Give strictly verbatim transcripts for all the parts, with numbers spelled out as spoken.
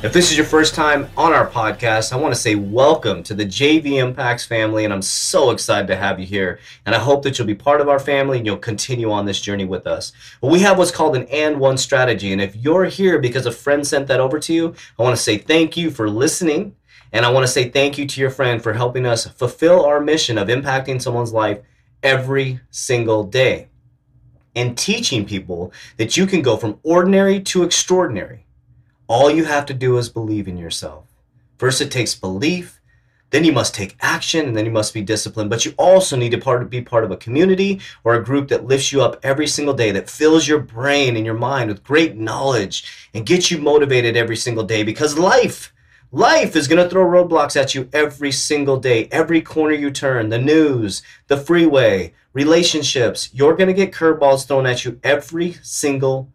If this is your first time on our podcast, I want to say welcome to the J V Impacts family, and I'm so excited to have you here. And I hope that you'll be part of our family and you'll continue on this journey with us. Well, we have what's called an and one strategy, and if you're here because a friend sent that over to you, I want to say thank you for listening, and I want to say thank you to your friend for helping us fulfill our mission of impacting someone's life every single day and teaching people that you can go from ordinary to extraordinary. All you have to do is believe in yourself. First, it takes belief, then you must take action, and then you must be disciplined. But you also need to part, be part of a community or a group that lifts you up every single day, that fills your brain and your mind with great knowledge and gets you motivated every single day, because life, life is going to throw roadblocks at you every single day. Every corner you turn, the news, the freeway, relationships, you're going to get curveballs thrown at you every single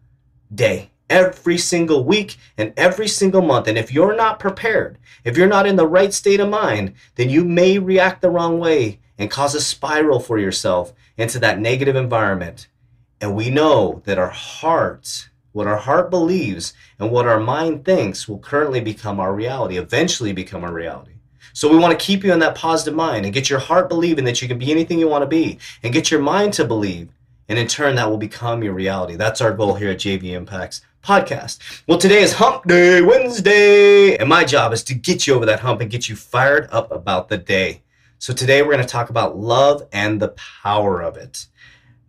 day, every single week, and every single month. And if you're not prepared, if you're not in the right state of mind, then you may react the wrong way and cause a spiral for yourself into that negative environment. And we know that our hearts, what our heart believes and what our mind thinks, will currently become our reality, eventually become our reality. So we want to keep you in that positive mind and get your heart believing that you can be anything you want to be, and get your mind to believe. And in turn, that will become your reality. That's our goal here at J V Impacts podcast. Well, today is Hump Day Wednesday, and my job is to get you over that hump and get you fired up about the day. So today we're going to talk about love and the power of it.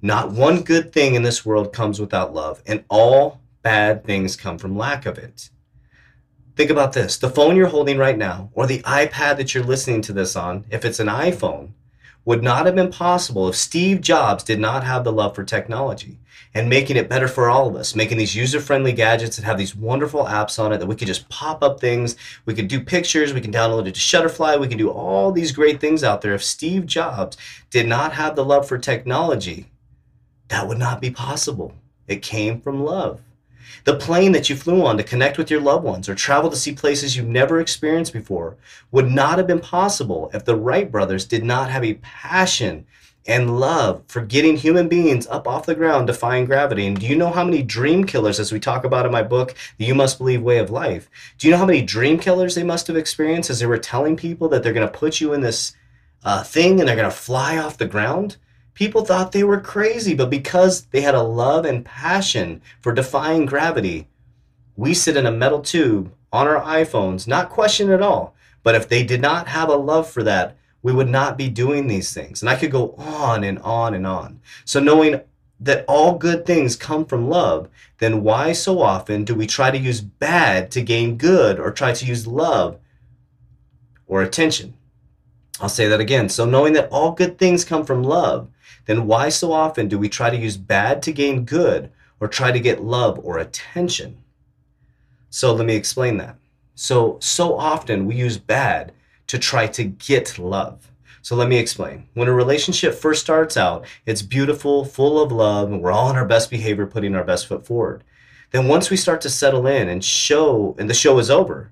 Not one good thing in this world comes without love, and all bad things come from lack of it. Think about this. The phone you're holding right now, or the iPad that you're listening to this on, if it's an iPhone, would not have been possible if Steve Jobs did not have the love for technology and making it better for all of us, making these user-friendly gadgets that have these wonderful apps on it that we could just pop up things, we could do pictures, we can download it to Shutterfly, we can do all these great things out there. If Steve Jobs did not have the love for technology, that would not be possible. It came from love. The plane that you flew on to connect with your loved ones or travel to see places you've never experienced before would not have been possible if the Wright brothers did not have a passion and love for getting human beings up off the ground, defying gravity. And do you know how many dream killers, as we talk about in my book, The You Must Believe Way of Life, do you know how many dream killers they must have experienced as they were telling people that they're going to put you in this uh, thing and they're going to fly off the ground? People thought they were crazy, but because they had a love and passion for defying gravity, we sit in a metal tube on our iPhones, not questioning at all. But if they did not have a love for that, we would not be doing these things. And I could go on and on and on. So knowing that all good things come from love, then why so often do we try to use bad to gain good, or try to use love or attention? I'll say that again. So knowing that all good things come from love, then why so often do we try to use bad to gain good, or try to get love or attention? So let me explain that. So, so often we use bad to try to get love. So let me explain. When a relationship first starts out, it's beautiful, full of love, and we're all in our best behavior, putting our best foot forward. Then once we start to settle in and show, and the show is over,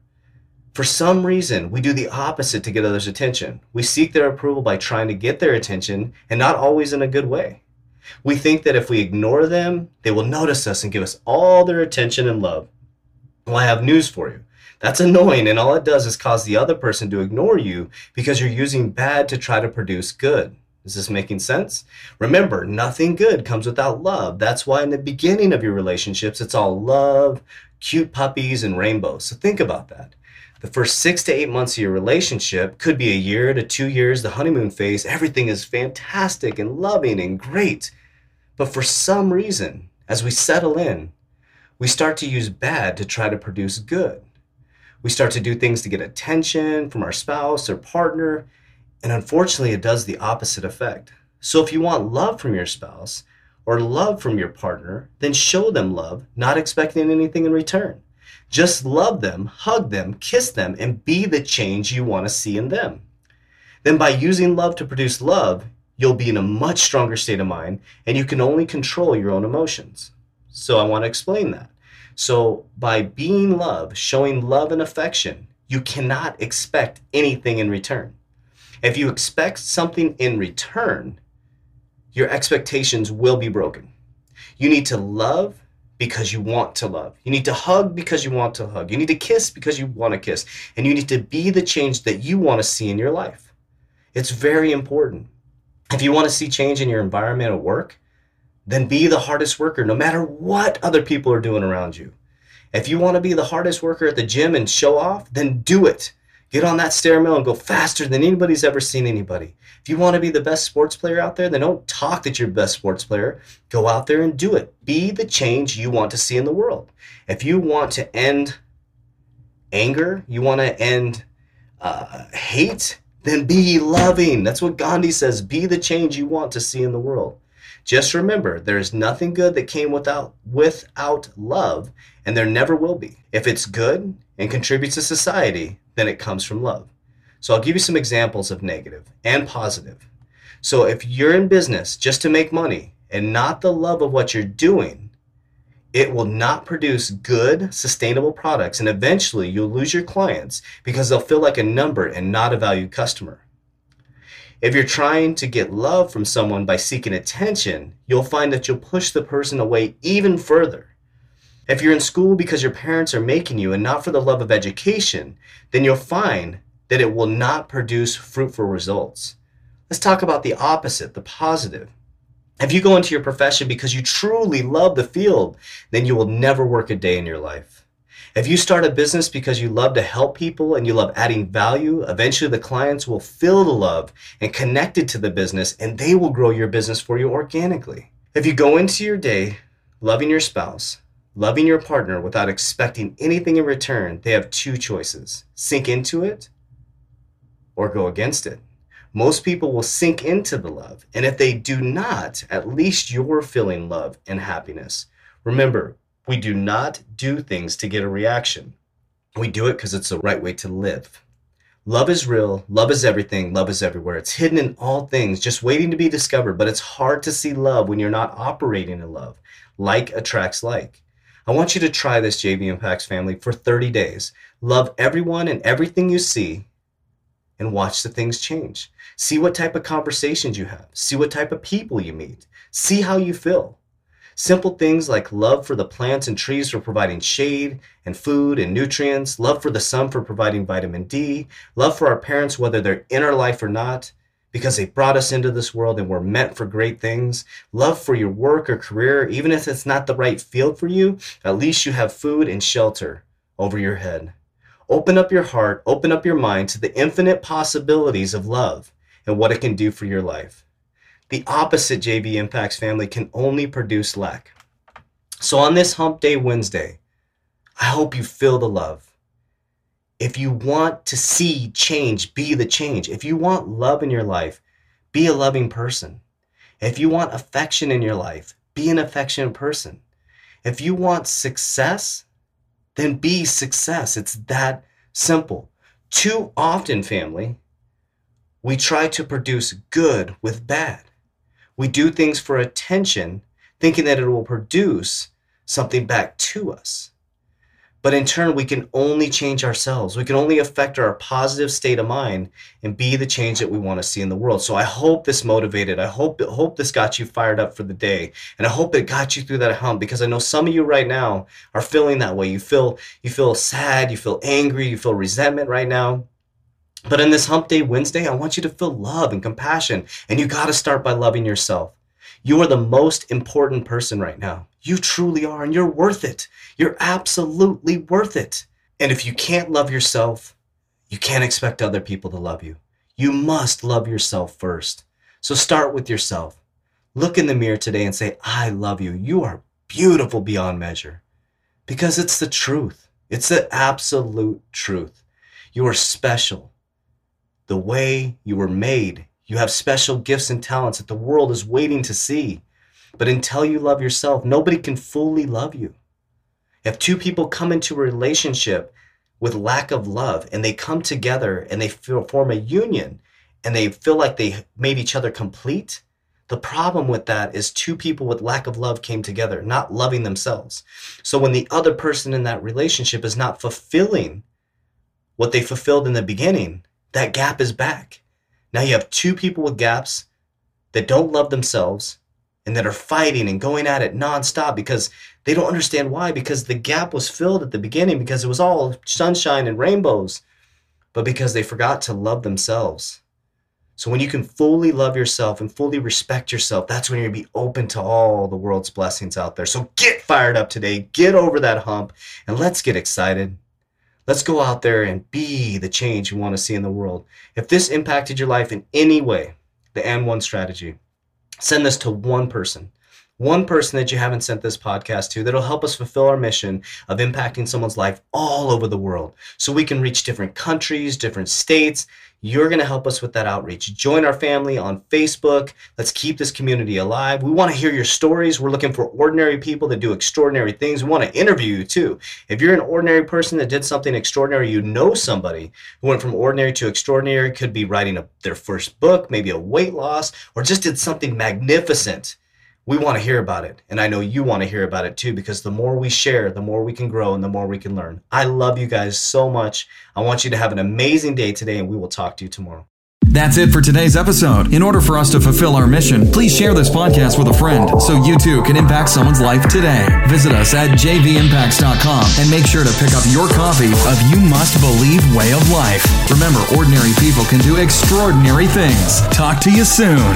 for some reason, we do the opposite to get others' attention. We seek their approval by trying to get their attention, and not always in a good way. We think that if we ignore them, they will notice us and give us all their attention and love. Well, I have news for you. That's annoying, and all it does is cause the other person to ignore you because you're using bad to try to produce good. Is this making sense? Remember, nothing good comes without love. That's why in the beginning of your relationships, it's all love, cute puppies, and rainbows. So think about that. The first six to eight months of your relationship, could be a year to two years, the honeymoon phase, everything is fantastic and loving and great. But for some reason, as we settle in, we start to use bad to try to produce good. We start to do things to get attention from our spouse or partner, and unfortunately, it does the opposite effect. So if you want love from your spouse or love from your partner, then show them love, not expecting anything in return. Just love them, hug them, kiss them, and be the change you want to see in them. Then by using love to produce love, you'll be in a much stronger state of mind, and you can only control your own emotions. So I want to explain that. So by being love, showing love and affection, you cannot expect anything in return. If you expect something in return, your expectations will be broken. You need to love because you want to love. You need to hug because you want to hug. You need to kiss because you want to kiss. And you need to be the change that you want to see in your life. It's very important. If you want to see change in your environment or work, then be the hardest worker no matter what other people are doing around you. If you want to be the hardest worker at the gym and show off, then do it. Get on that stairmill and go faster than anybody's ever seen anybody. If you want to be the best sports player out there, then don't talk that you're the best sports player. Go out there and do it. Be the change you want to see in the world. If you want to end anger, you want to end uh, hate, then be loving. That's what Gandhi says. Be the change you want to see in the world. Just remember, there is nothing good that came without without love, and there never will be. If it's good and contributes to society, then it comes from love. So I'll give you some examples of negative and positive. So if you're in business just to make money and not the love of what you're doing, it will not produce good, sustainable products, and eventually you'll lose your clients because they'll feel like a number and not a valued customer. If you're trying to get love from someone by seeking attention, you'll find that you'll push the person away even further. If you're in school because your parents are making you and not for the love of education, then you'll find that it will not produce fruitful results. Let's talk about the opposite, the positive. If you go into your profession because you truly love the field, then you will never work a day in your life. If you start a business because you love to help people and you love adding value, eventually the clients will feel the love and connected to the business, and they will grow your business for you organically. If you go into your day loving your spouse, loving your partner without expecting anything in return, they have two choices: sink into it or go against it. Most people will sink into the love, and if they do not, at least you're feeling love and happiness. Remember, we do not do things to get a reaction. We do it because it's the right way to live. Love is real. Love is everything. Love is everywhere. It's hidden in all things, just waiting to be discovered, but it's hard to see love when you're not operating in love. Like attracts like. I want you to try this, J V Impacts family, for thirty days. Love everyone and everything you see and watch the things change. See what type of conversations you have. See what type of people you meet. See how you feel. Simple things like love for the plants and trees for providing shade and food and nutrients, love for the sun for providing vitamin D, love for our parents whether they're in our life or not, because they brought us into this world and we're meant for great things. Love for your work or career, even if it's not the right field for you, at least you have food and shelter over your head. Open up your heart, open up your mind to the infinite possibilities of love and what it can do for your life. The opposite, J V Impacts family, can only produce lack. So on this Hump Day Wednesday, I hope you feel the love. If you want to see change, be the change. If you want love in your life, be a loving person. If you want affection in your life, be an affectionate person. If you want success, then be success. It's that simple. Too often, family, we try to produce good with bad. We do things for attention, thinking that it will produce something back to us. But in turn, we can only change ourselves. We can only affect our positive state of mind and be the change that we want to see in the world. So I hope this motivated. I hope hope this got you fired up for the day. And I hope it got you through that hump, because I know some of you right now are feeling that way. You feel, you feel sad, you feel angry, you feel resentment right now. But in this Hump Day Wednesday, I want you to feel love and compassion. And you got to start by loving yourself. You are the most important person right now. You truly are, and you're worth it. You're absolutely worth it. And if you can't love yourself, you can't expect other people to love you. You must love yourself first. So start with yourself. Look in the mirror today and say, I love you. You are beautiful beyond measure. Because it's the truth. It's the absolute truth. You are special. The way you were made. You have special gifts and talents that the world is waiting to see. But until you love yourself, nobody can fully love you. If two people come into a relationship with lack of love and they come together and they feel, form a union and they feel like they made each other complete, the problem with that is two people with lack of love came together, not loving themselves. So when the other person in that relationship is not fulfilling what they fulfilled in the beginning, that gap is back. Now you have two people with gaps that don't love themselves and that are fighting and going at it nonstop because they don't understand why, because the gap was filled at the beginning because it was all sunshine and rainbows, but because they forgot to love themselves. So when you can fully love yourself and fully respect yourself, that's when you're going to be open to all the world's blessings out there. So get fired up today, get over that hump, and let's get excited. Let's go out there and be the change you want to see in the world. If this impacted your life in any way, the and one strategy, send this to one person. One person that you haven't sent this podcast to that'll help us fulfill our mission of impacting someone's life all over the world so we can reach different countries, different states. You're going to help us with that outreach. Join our family on Facebook. Let's keep this community alive. We want to hear your stories. We're looking for ordinary people that do extraordinary things. We want to interview you too. If you're an ordinary person that did something extraordinary, you know somebody who went from ordinary to extraordinary, could be writing a, their first book, maybe a weight loss, or just did something magnificent. We want to hear about it, and I know you want to hear about it too, because the more we share, the more we can grow and the more we can learn. I love you guys so much. I want you to have an amazing day today, and we will talk to you tomorrow. That's it for today's episode. In order for us to fulfill our mission, please share this podcast with a friend so you too can impact someone's life today. Visit us at j v impacts dot com and make sure to pick up your copy of You Must Believe Way of Life. Remember, ordinary people can do extraordinary things. Talk to you soon.